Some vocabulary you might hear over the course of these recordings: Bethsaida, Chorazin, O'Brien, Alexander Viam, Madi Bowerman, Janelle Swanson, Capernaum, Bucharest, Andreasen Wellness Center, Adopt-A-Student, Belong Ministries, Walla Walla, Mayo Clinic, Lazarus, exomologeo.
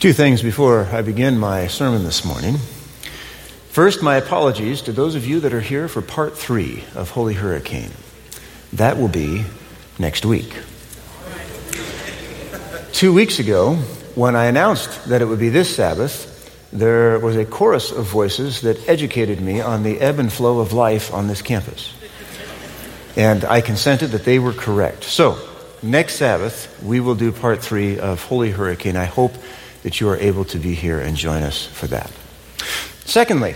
Two things before I begin my sermon this morning. First, my apologies to those of you that are here for part 3 of Holy Hurricane. That will be next week. 2 weeks ago, when I announced that it would be this Sabbath, there was a chorus of voices that educated me on the ebb and flow of life on this campus. And I consented that they were correct. So, next Sabbath, we will do part 3 of Holy Hurricane. I hope that you are able to be here and join us for that. Secondly,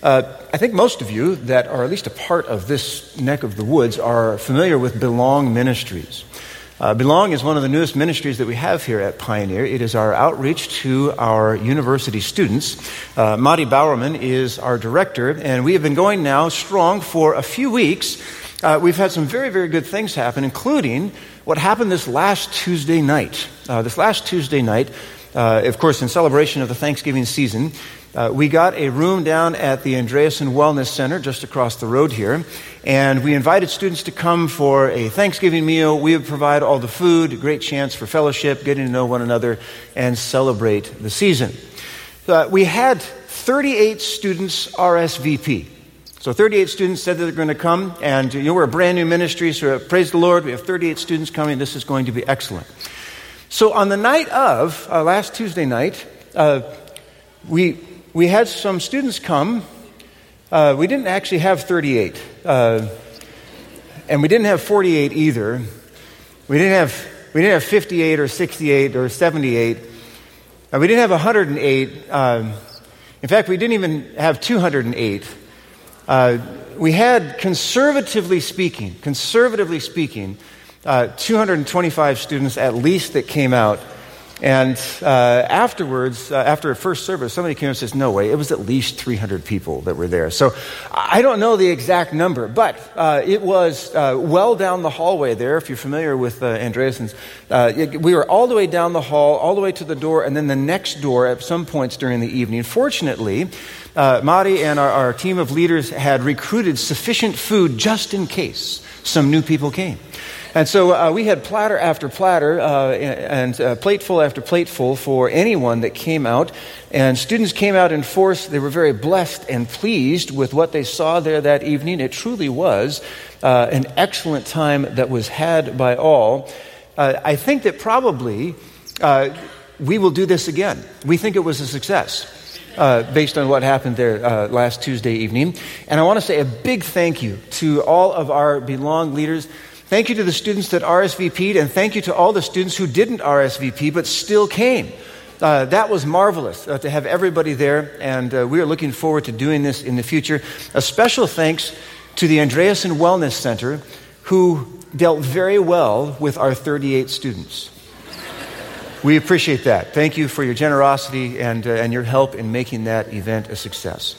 I think most of you that are at least a part of this neck of the woods are familiar with Belong Ministries. Belong is one of the newest ministries that we have here at Pioneer. It is our outreach to our university students. Madi Bowerman is our director, and we have been going now strong for a few weeks. We've had some very, very good things happen, including what happened this last Tuesday night. Of course, in celebration of the Thanksgiving season, we got a room down at the Andreasen Wellness Center just across the road here, and we invited students to come for a Thanksgiving meal. We would provide all the food, a great chance for fellowship, getting to know one another, and celebrate the season. We had 38 students RSVP. So 38 students said that they're going to come, and we're a brand new ministry, so praise the Lord, we have 38 students coming. This is going to be excellent. So on the night of, last Tuesday night, we had some students come. We didn't actually have 38. And we didn't have 48 either. We didn't have 58 or 68 or 78. We didn't have 108. In fact, we didn't even have 208. We had, conservatively speaking, 225 students at least that came out, and afterwards, after a first service, somebody came and says, no way, it was at least 300 people that were there. So I don't know the exact number, but it was well down the hallway there, if you're familiar with Andreasen's. We were all the way down the hall, all the way to the door, and then the next door at some points during the evening. Fortunately, Madi and our team of leaders had recruited sufficient food just in case some new people came. And so we had platter after platter and plateful after plateful for anyone that came out. And students came out in force. They were very blessed and pleased with what they saw there that evening. It truly was an excellent time that was had by all. I think that probably we will do this again. We think it was a success based on what happened there last Tuesday evening. And I want to say a big thank you to all of our Belong leaders. Thank you to the students that RSVP'd, and thank you to all the students who didn't RSVP but still came. That was marvelous to have everybody there, and we are looking forward to doing this in the future. A special thanks to the Andreasen Wellness Center, who dealt very well with our 38 students. We appreciate that. Thank you for your generosity and your help in making that event a success.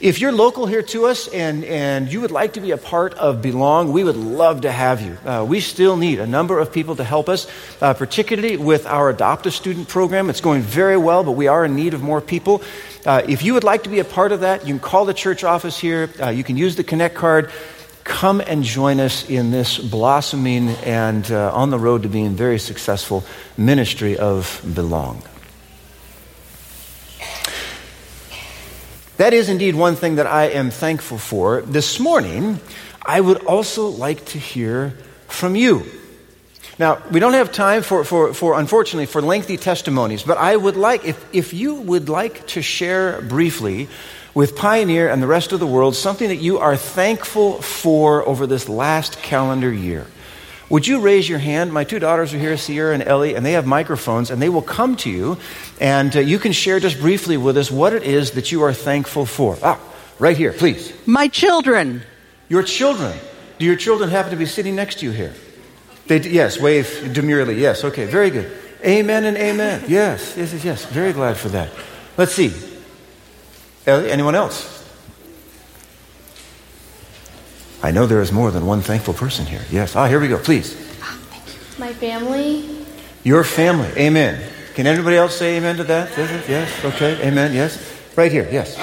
If you're local here to us and you would like to be a part of Belong, we would love to have you. We still need a number of people to help us, particularly with our Adopt-A-Student program. It's going very well, but we are in need of more people. If you would like to be a part of that, you can call the church office here. You can use the Connect card. Come and join us in this blossoming and on the road to being very successful ministry of Belong. That is indeed one thing that I am thankful for. This morning, I would also like to hear from you. Now, we don't have time for unfortunately, for lengthy testimonies, but I would like, if you would like to share briefly with Pioneer and the rest of the world, something that you are thankful for over this last calendar year. Would you raise your hand? My two daughters are here, Sierra and Ellie, and they have microphones, and they will come to you, and you can share just briefly with us what it is that you are thankful for. Ah, right here, please. My children. Your children. Do your children happen to be sitting next to you here? Yes, wave demurely. Yes, okay, very good. Amen and amen. Yes. Very glad for that. Let's see. Anyone else? I know there is more than one thankful person here. Yes. Here we go. Please. Thank you. My family. Your family. Amen. Can anybody else say amen to that? Yes. Okay. Amen. Yes. Right here. Yes.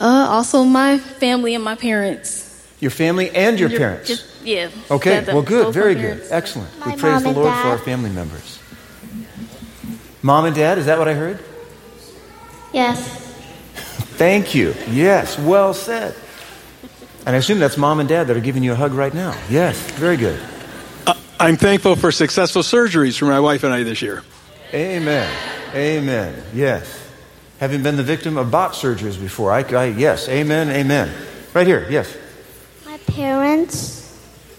Also, my family and my parents. Your family and your parents. Yeah. Okay. Well, good. Very good. Excellent. We praise the Lord for our family members. Mom and Dad, is that what I heard? Yes. Thank you. Yes, well said. And I assume that's Mom and Dad that are giving you a hug right now. Yes, very good. I'm thankful for successful surgeries for my wife and I this year. Amen. Amen. Yes. Having been the victim of botched surgeries before. Yes. Amen. Amen. Right here. Yes. My parents.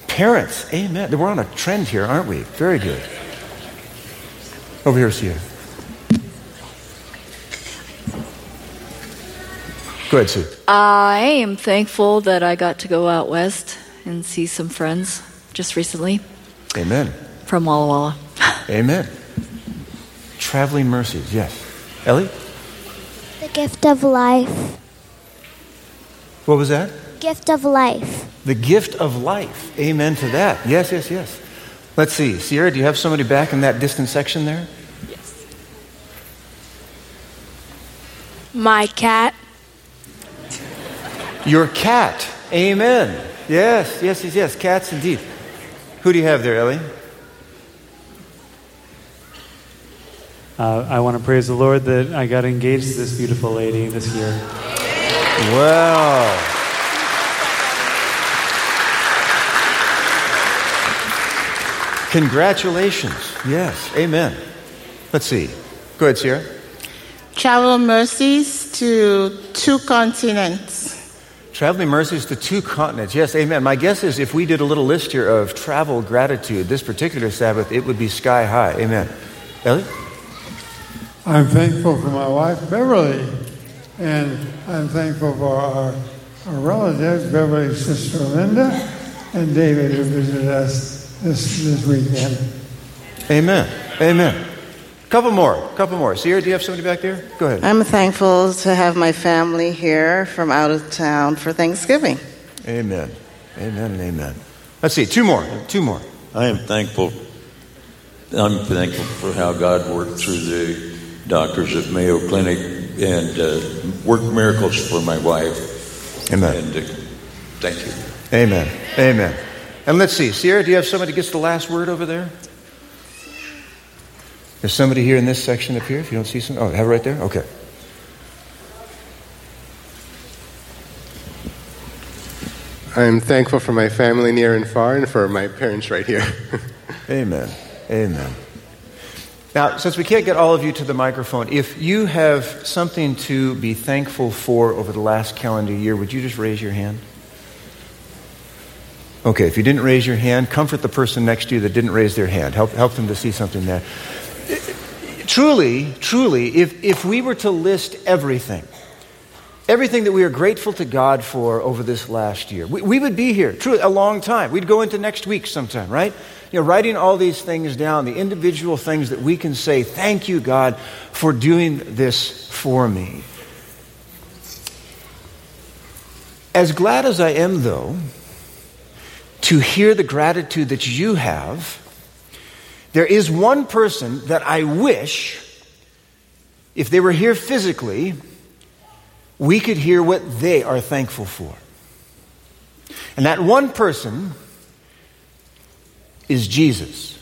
Parents. Amen. We're on a trend here, aren't we? Very good. Over here, Sue. Go ahead, Sue. I am thankful that I got to go out west and see some friends just recently. Amen. From Walla Walla. Amen. Traveling mercies, yes. Ellie? The gift of life. What was that? Gift of life. The gift of life. Amen to that. Yes, yes, yes. Let's see. Sierra, do you have somebody back in that distant section there? Yes. My cat. Your cat. Amen. Yes, yes, yes, yes. Cats indeed. Who do you have there, Ellie? I want to praise the Lord that I got engaged to this beautiful lady this year. Wow. Congratulations. Yes. Amen. Let's see. Go ahead, Sierra. Travel mercies to 2 continents. Traveling mercies to 2 continents. Yes. Amen. My guess is if we did a little list here of travel gratitude this particular Sabbath, it would be sky high. Amen. Ellie? I'm thankful for my wife, Beverly, and I'm thankful for our relatives, Beverly's sister, Linda, and David, who visited us this weekend. Amen. Amen. Couple more. Sierra, do you have somebody back there? Go ahead. I'm thankful to have my family here from out of town for Thanksgiving. Amen. Amen and amen. Let's see, two more. I'm thankful for how God worked through the doctors at Mayo Clinic and work miracles for my wife. Amen. And thank you. Amen. Amen. And let's see. Sierra, do you have somebody that gets the last word over there? There's somebody here in this section up here. If you don't see some, oh, have it right there? Okay. I'm thankful for my family near and far and for my parents right here. Amen. Amen. Now, since we can't get all of you to the microphone, if you have something to be thankful for over the last calendar year, would you just raise your hand? Okay, if you didn't raise your hand, comfort the person next to you that didn't raise their hand. Help them to see something there. Truly, if we were to list everything that we are grateful to God for over this last year, we would be here, truly, a long time. We'd go into next week sometime, right? You know, writing all these things down, the individual things that we can say, thank you, God, for doing this for me. As glad as I am, though, to hear the gratitude that you have, there is one person that I wish, if they were here physically, we could hear what they are thankful for. And that one person is Jesus.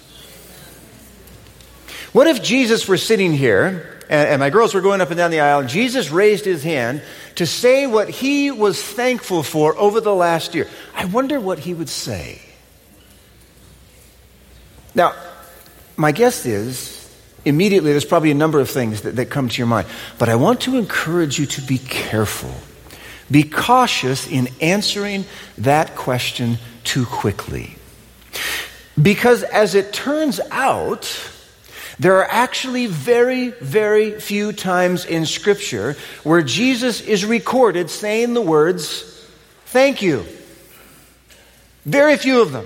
What if Jesus were sitting here, and my girls were going up and down the aisle, and Jesus raised his hand to say what he was thankful for over the last year? I wonder what he would say. Now, my guess is, immediately there's probably a number of things that come to your mind. But I want to encourage you to be careful. Be cautious in answering that question too quickly. Because as it turns out, there are actually very, very few times in Scripture where Jesus is recorded saying the words, thank you. Very few of them.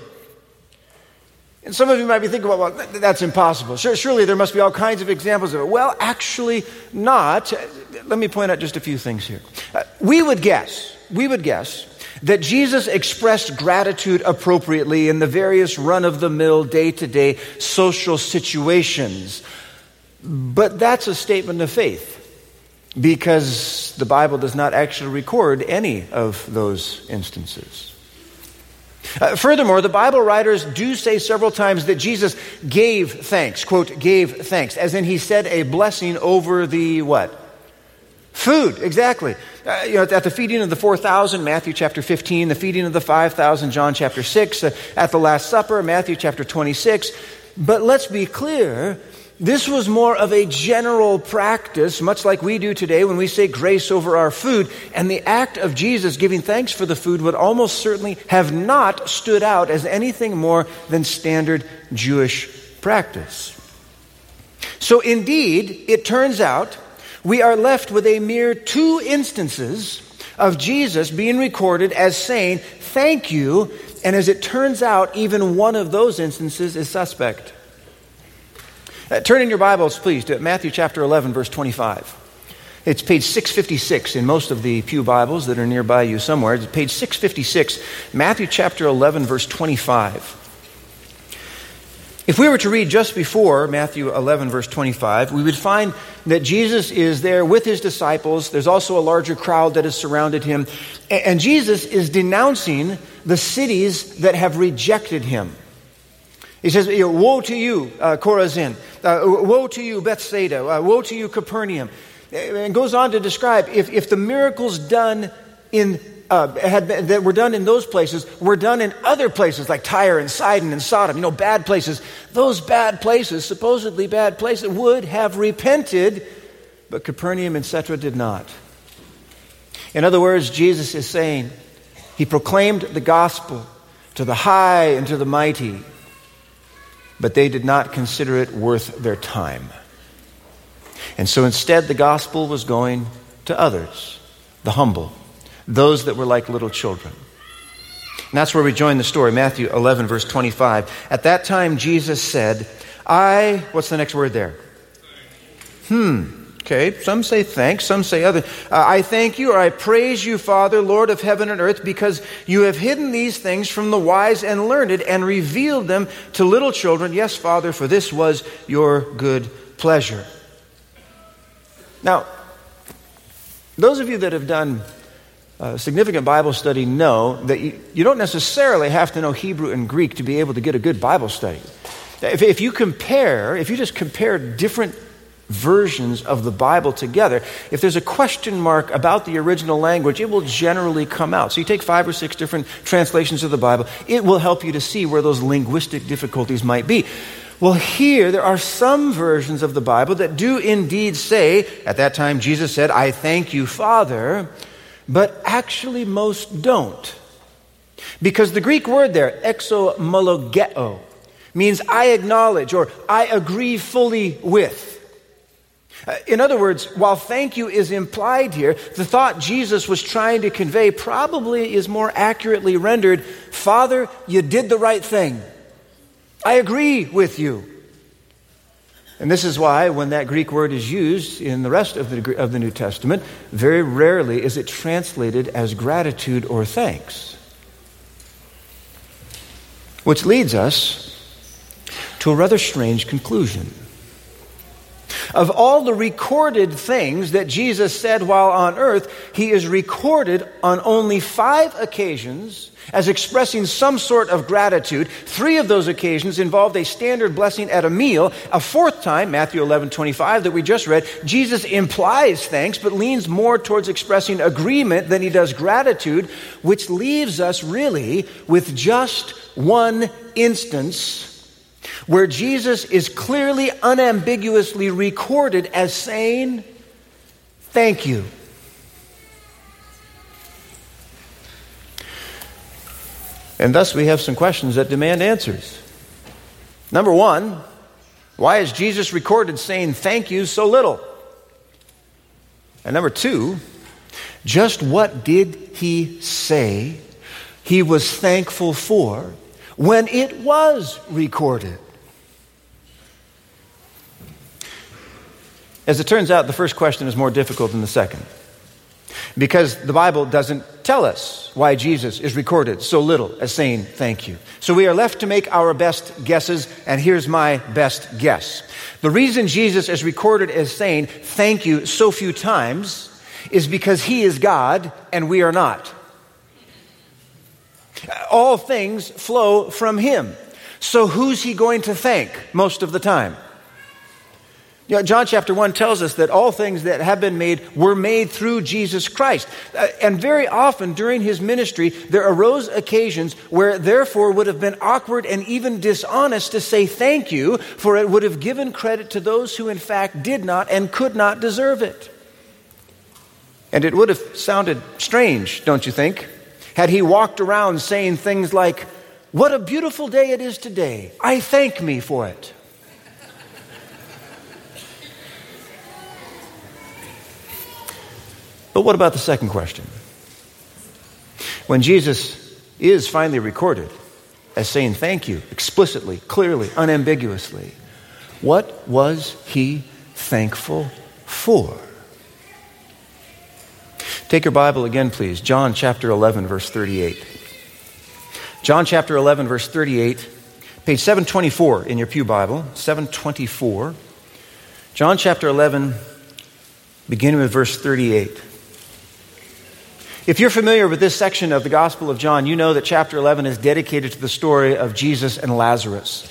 And some of you might be thinking, well, that's impossible. Surely there must be all kinds of examples of it. Well, actually not. Let me point out just a few things here. We would guess that Jesus expressed gratitude appropriately in the various run-of-the-mill, day-to-day social situations. But that's a statement of faith, because the Bible does not actually record any of those instances. Furthermore, the Bible writers do say several times that Jesus gave thanks, quote, gave thanks, as in he said a blessing over the what? Food, exactly. At the feeding of the 4,000, Matthew chapter 15, the feeding of the 5,000, John chapter 6, at the Last Supper, Matthew chapter 26. But let's be clear, this was more of a general practice, much like we do today when we say grace over our food, and the act of Jesus giving thanks for the food would almost certainly have not stood out as anything more than standard Jewish practice. So indeed, it turns out, we are left with a mere two instances of Jesus being recorded as saying, thank you, and as it turns out, even one of those instances is suspect. Turn in your Bibles, please, to Matthew chapter 11, verse 25. It's page 656 in most of the pew Bibles that are nearby you somewhere. It's page 656, Matthew chapter 11, verse 25. If we were to read just before Matthew 11, verse 25, we would find that Jesus is there with his disciples. There's also a larger crowd that has surrounded him. And Jesus is denouncing the cities that have rejected him. He says, woe to you, Chorazin. Woe to you, Bethsaida. Woe to you, Capernaum. And goes on to describe, if the miracles done in that were done in those places were done in other places like Tyre and Sidon and Sodom, bad places. Those bad places, supposedly bad places, would have repented, but Capernaum, etc., did not. In other words, Jesus is saying, he proclaimed the gospel to the high and to the mighty, but they did not consider it worth their time. And so instead, the gospel was going to others, the humble, those that were like little children. And that's where we join the story, Matthew 11, verse 25. At that time, Jesus said, what's the next word there? Okay, some say thanks, some say other. I thank you, or I praise you, Father, Lord of heaven and earth, because you have hidden these things from the wise and learned and revealed them to little children. Yes, Father, for this was your good pleasure. Now, those of you that have done significant Bible study know that you don't necessarily have to know Hebrew and Greek to be able to get a good Bible study. If you just compare different versions of the Bible together, if there's a question mark about the original language, it will generally come out. So you take 5 or 6 different translations of the Bible, it will help you to see where those linguistic difficulties might be. Well, here, there are some versions of the Bible that do indeed say, at that time Jesus said, I thank you, Father, but actually most don't. Because the Greek word there, exomologeo, means I acknowledge or I agree fully with. In other words, while thank you is implied here, the thought Jesus was trying to convey probably is more accurately rendered, Father, you did the right thing. I agree with you. And this is why when that Greek word is used in the rest of the New Testament, very rarely is it translated as gratitude or thanks. Which leads us to a rather strange conclusion. Of all the recorded things that Jesus said while on earth, he is recorded on only 5 occasions as expressing some sort of gratitude. 3 of those occasions involved a standard blessing at a meal. A 4th time, Matthew 11:25 that we just read, Jesus implies thanks but leans more towards expressing agreement than he does gratitude, which leaves us really with just one instance where Jesus is clearly, unambiguously recorded as saying, thank you. And thus we have some questions that demand answers. Number one, why is Jesus recorded saying thank you so little? And number two, just what did he say he was thankful for when it was recorded? As it turns out, the first question is more difficult than the second, because the Bible doesn't tell us why Jesus is recorded so little as saying thank you. So we are left to make our best guesses, and here's my best guess. The reason Jesus is recorded as saying thank you so few times is because he is God and we are not. All things flow from him. So who's he going to thank most of the time? You know, John chapter 1 tells us that all things that have been made were made through Jesus Christ. And very often during his ministry, there arose occasions where therefore would have been awkward and even dishonest to say thank you, for it would have given credit to those who in fact did not and could not deserve it. And it would have sounded strange, don't you think, had he walked around saying things like, "What a beautiful day it is today. I thank me for it." But what about the second question? When Jesus is finally recorded as saying thank you explicitly, clearly, unambiguously, what was he thankful for? Take your Bible again, please. John chapter 11, verse 38. John chapter 11, verse 38, page 724 in your pew Bible, 724. John chapter 11, beginning with verse 38. If you're familiar with this section of the Gospel of John, you know that chapter 11 is dedicated to the story of Jesus and Lazarus.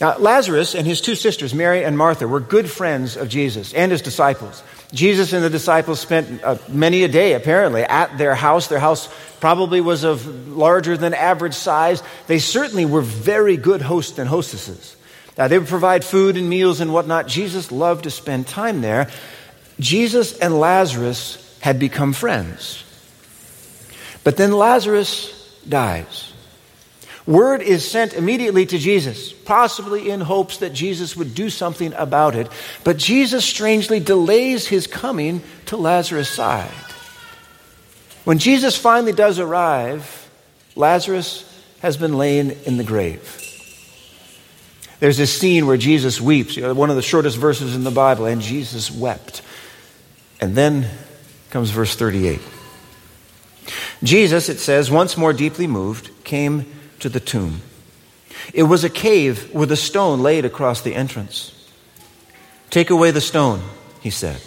Now, Lazarus and his two sisters, Mary and Martha, were good friends of Jesus and his disciples. Jesus and the disciples spent many a day, apparently, at their house. Their house probably was of larger than average size. They certainly were very good hosts and hostesses. They would provide food and meals and whatnot. Jesus loved to spend time there. Jesus and Lazarus had become friends. But then Lazarus dies. Word is sent immediately to Jesus, possibly in hopes that Jesus would do something about it. But Jesus strangely delays his coming to Lazarus' side. When Jesus finally does arrive, Lazarus has been laying in the grave. There's this scene where Jesus weeps, one of the shortest verses in the Bible, and Jesus wept. And then comes verse 38. Jesus, it says, once more deeply moved, came to the tomb. It was a cave with a stone laid across the entrance. "Take away the stone," he said.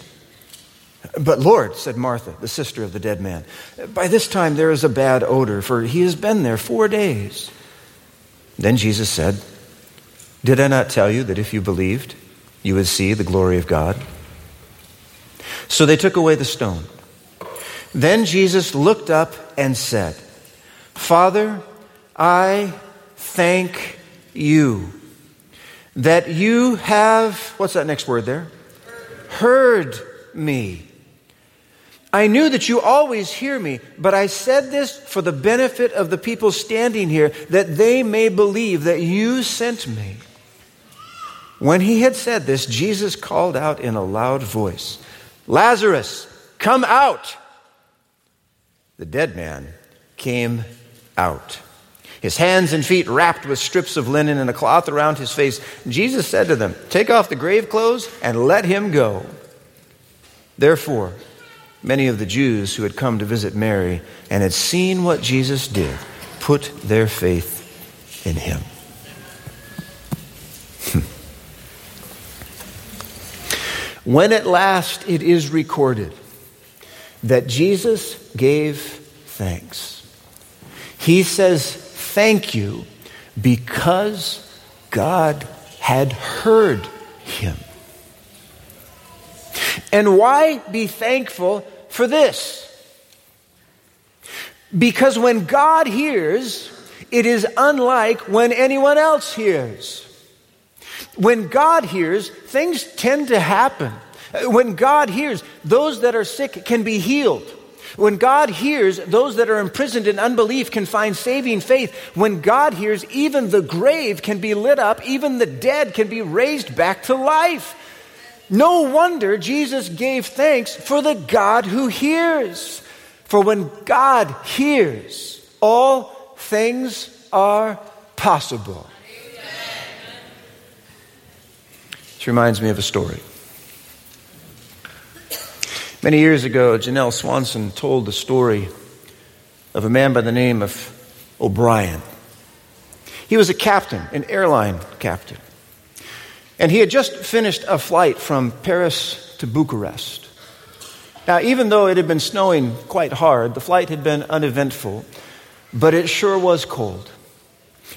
"But Lord," said Martha, the sister of the dead man, "by this time there is a bad odor, for he has been there 4 days." Then Jesus said, "Did I not tell you that if you believed, you would see the glory of God?" So they took away the stone. Then Jesus looked up and said, "Father, I thank you that you have," what's that next word there? "Heard me. I knew that you always hear me, but I said this for the benefit of the people standing here, that they may believe that you sent me." When he had said this, Jesus called out in a loud voice, "Lazarus, come out!" The dead man came out, his hands and feet wrapped with strips of linen and a cloth around his face. Jesus said to them, "Take off the grave clothes and let him go." Therefore, many of the Jews who had come to visit Mary and had seen what Jesus did put their faith in him. When at last it is recorded that Jesus gave thanks, he says thank you because God had heard him. And why be thankful for this? Because when God hears, it is unlike when anyone else hears. When God hears, things tend to happen. When God hears, those that are sick can be healed. When God hears, those that are imprisoned in unbelief can find saving faith. When God hears, even the grave can be lit up, even the dead can be raised back to life. No wonder Jesus gave thanks for the God who hears. For when God hears, all things are possible. This reminds me of a story. Many years ago, Janelle Swanson told the story of a man by the name of O'Brien. He was a captain, an airline captain. And he had just finished a flight from Paris to Bucharest. Now, even though it had been snowing quite hard, the flight had been uneventful. But it sure was cold.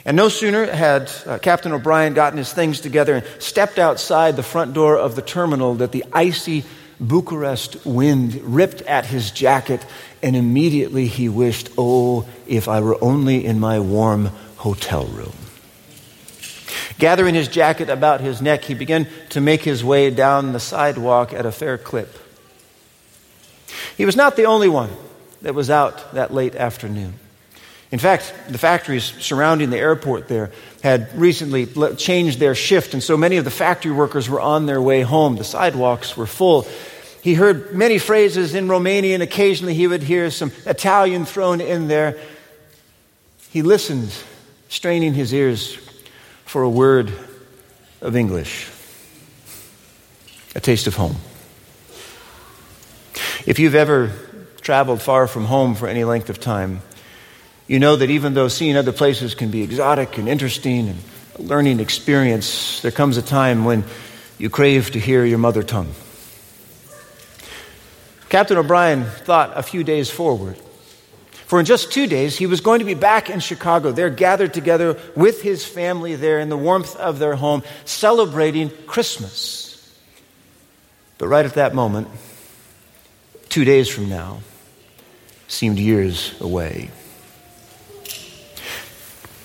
And no sooner had Captain O'Brien gotten his things together and stepped outside the front door of the terminal that the icy Bucharest wind ripped at his jacket, and immediately he wished, oh, if I were only in my warm hotel room. Gathering his jacket about his neck, he began to make his way down the sidewalk at a fair clip. He was not the only one that was out that late afternoon. In fact, the factories surrounding the airport there had recently changed their shift, and so many of the factory workers were on their way home. The sidewalks were full. He heard many phrases in Romanian. Occasionally he would hear some Italian thrown in there. He listened, straining his ears for a word of English, a taste of home. If you've ever traveled far from home for any length of time, you know that even though seeing other places can be exotic and interesting and a learning experience, there comes a time when you crave to hear your mother tongue. Captain O'Brien thought a few days forward. For in just 2 days, he was going to be back in Chicago. They're gathered together with his family there in the warmth of their home, celebrating Christmas. But right at that moment, 2 days from now, seemed years away.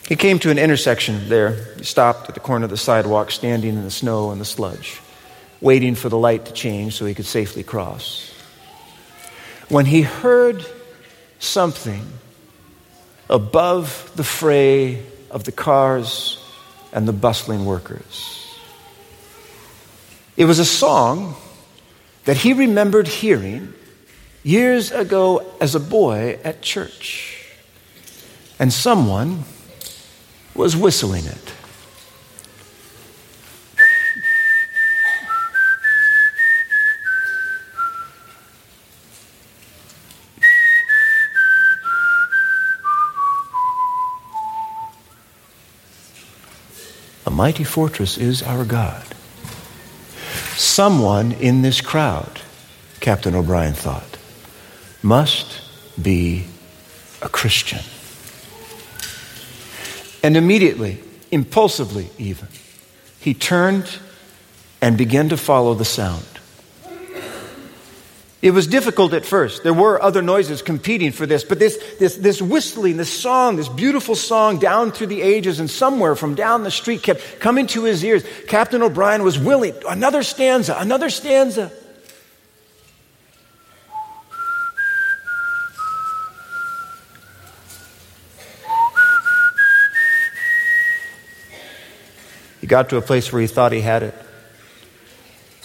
He came to an intersection there. He stopped at the corner of the sidewalk, standing in the snow and the sludge, waiting for the light to change so he could safely cross. When he heard something above the fray of the cars and the bustling workers. It was a song that he remembered hearing years ago as a boy at church. And someone was whistling it. A mighty fortress is our God. Someone in this crowd, Captain O'Brien thought, must be a Christian. And immediately, impulsively even, he turned and began to follow the sound. It was difficult at first. There were other noises competing for this, but this whistling, this song, this beautiful song down through the ages and somewhere from down the street kept coming to his ears. Captain O'Brien was willing. Another stanza, another stanza. He got to a place where he thought he had it,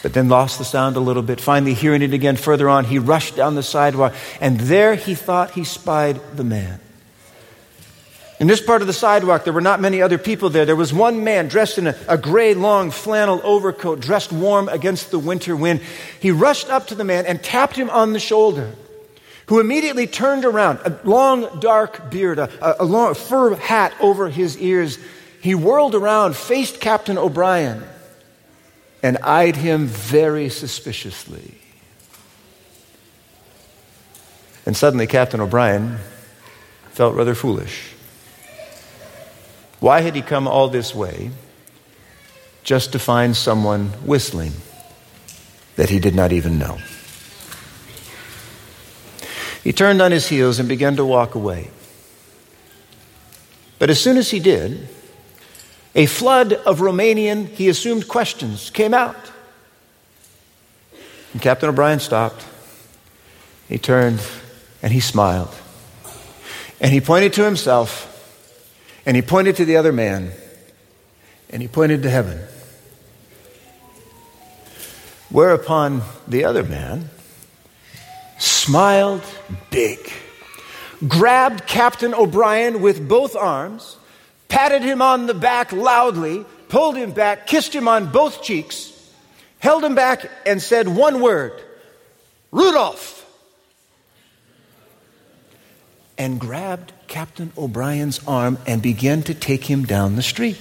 but then lost the sound a little bit. Finally, hearing it again further on, he rushed down the sidewalk, and there he thought he spied the man. In this part of the sidewalk, there were not many other people there. There was one man dressed in a gray, long flannel overcoat, dressed warm against the winter wind. He rushed up to the man and tapped him on the shoulder, who immediately turned around, a long, dark beard, a long fur hat over his ears. He whirled around, faced Captain O'Brien, and eyed him very suspiciously. And suddenly Captain O'Brien felt rather foolish. Why had he come all this way just to find someone whistling that he did not even know? He turned on his heels and began to walk away. But as soon as he did, a flood of Romanian, he assumed, questions came out. And Captain O'Brien stopped. He turned and he smiled. And he pointed to himself. And he pointed to the other man. And he pointed to heaven. Whereupon the other man smiled big, grabbed Captain O'Brien with both arms, patted him on the back loudly, pulled him back, kissed him on both cheeks, held him back, and said one word, Rudolph, and grabbed Captain O'Brien's arm and began to take him down the street,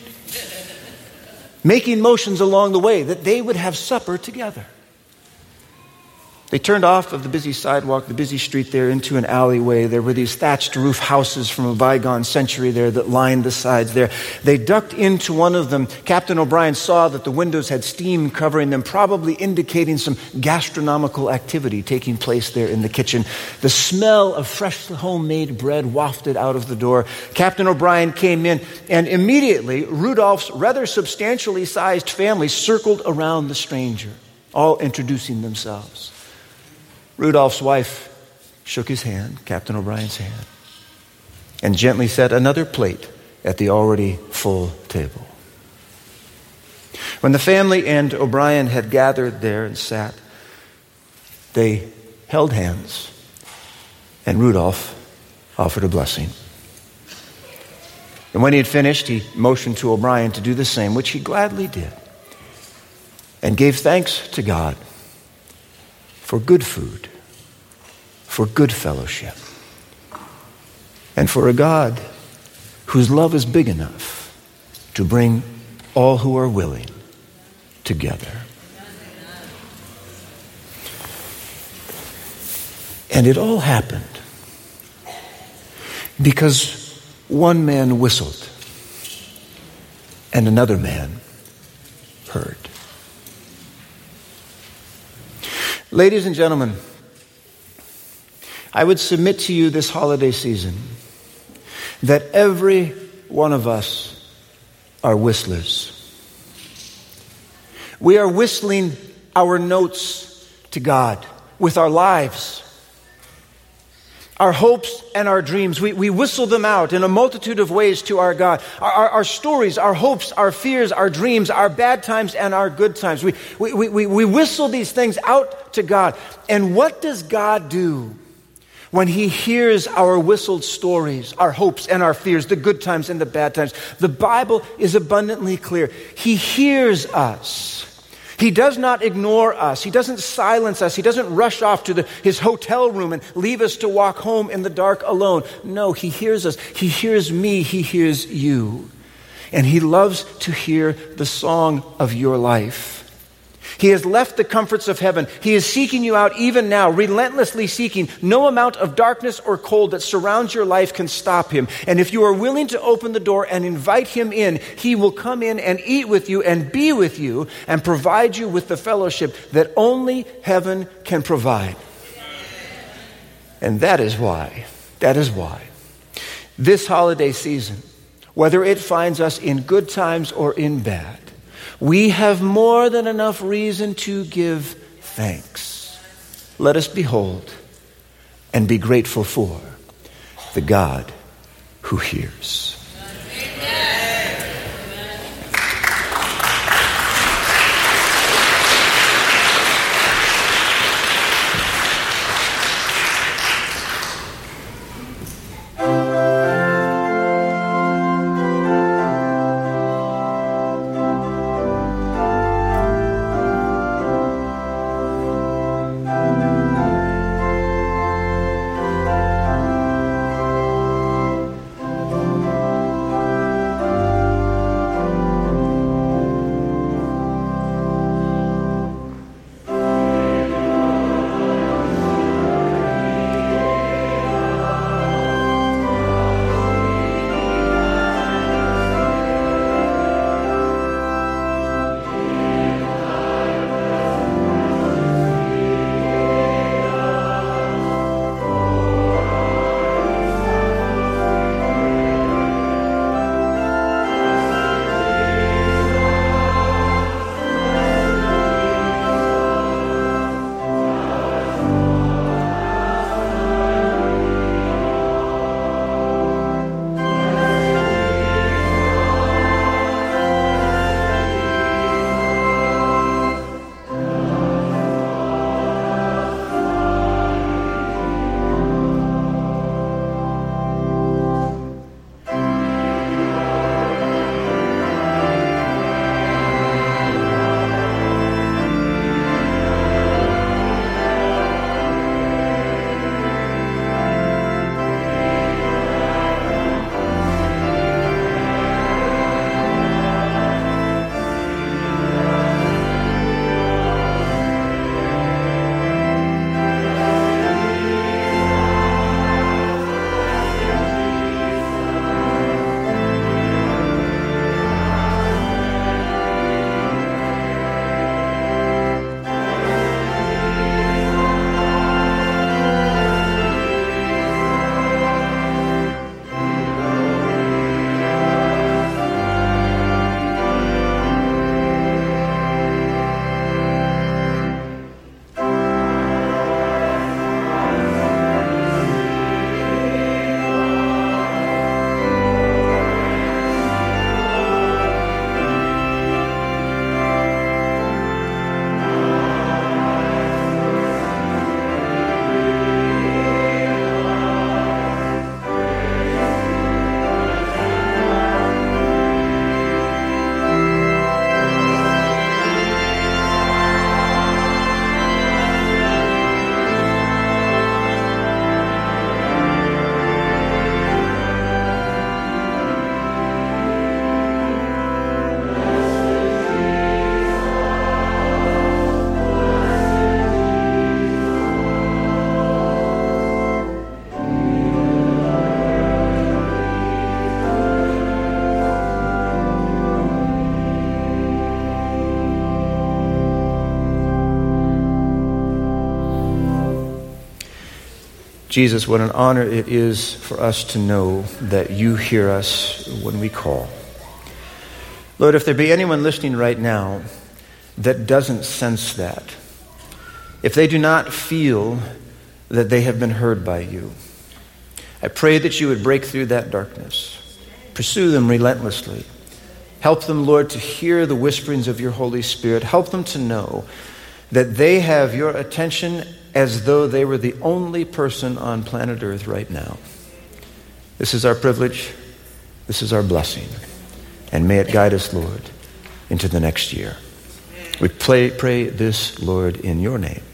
making motions along the way that they would have supper together. They turned off of the busy sidewalk, the busy street there, into an alleyway. There were these thatched roof houses from a bygone century there that lined the sides there. They ducked into one of them. Captain O'Brien saw that the windows had steam covering them, probably indicating some gastronomical activity taking place there in the kitchen. The smell of fresh homemade bread wafted out of the door. Captain O'Brien came in, and immediately Rudolph's rather substantially sized family circled around the stranger, all introducing themselves. Rudolph's wife shook his hand, Captain O'Brien's hand, and gently set another plate at the already full table. When the family and O'Brien had gathered there and sat, they held hands, and Rudolph offered a blessing. And when he had finished, he motioned to O'Brien to do the same, which he gladly did, and gave thanks to God for good food, for good fellowship, and for a God whose love is big enough to bring all who are willing together. And it all happened because one man whistled and another man heard. Ladies and gentlemen, I would submit to you this holiday season that every one of us are whistlers. We are whistling our notes to God with our lives, our hopes and our dreams. We whistle them out in a multitude of ways to our God. Our stories, our hopes, our fears, our dreams, our bad times and our good times. We whistle these things out to God. And what does God do when he hears our whistled stories, our hopes and our fears, the good times and the bad times? The Bible is abundantly clear. He hears us. He does not ignore us. He doesn't silence us. He doesn't rush off to his hotel room and leave us to walk home in the dark alone. No, he hears us. He hears me. He hears you. And he loves to hear the song of your life. He has left the comforts of heaven. He is seeking you out even now, relentlessly seeking. No amount of darkness or cold that surrounds your life can stop him. And if you are willing to open the door and invite him in, he will come in and eat with you and be with you and provide you with the fellowship that only heaven can provide. And that is why, this holiday season, whether it finds us in good times or in bad, we have more than enough reason to give thanks. Let us behold and be grateful for the God who hears. Amen. Jesus, what an honor it is for us to know that you hear us when we call. Lord, if there be anyone listening right now that doesn't sense that, if they do not feel that they have been heard by you, I pray that you would break through that darkness. Pursue them relentlessly. Help them, Lord, to hear the whisperings of your Holy Spirit. Help them to know that they have your attention as though they were the only person on planet Earth right now. This is our privilege. This is our blessing. And may it guide us, Lord, into the next year. We pray this, Lord, in your name.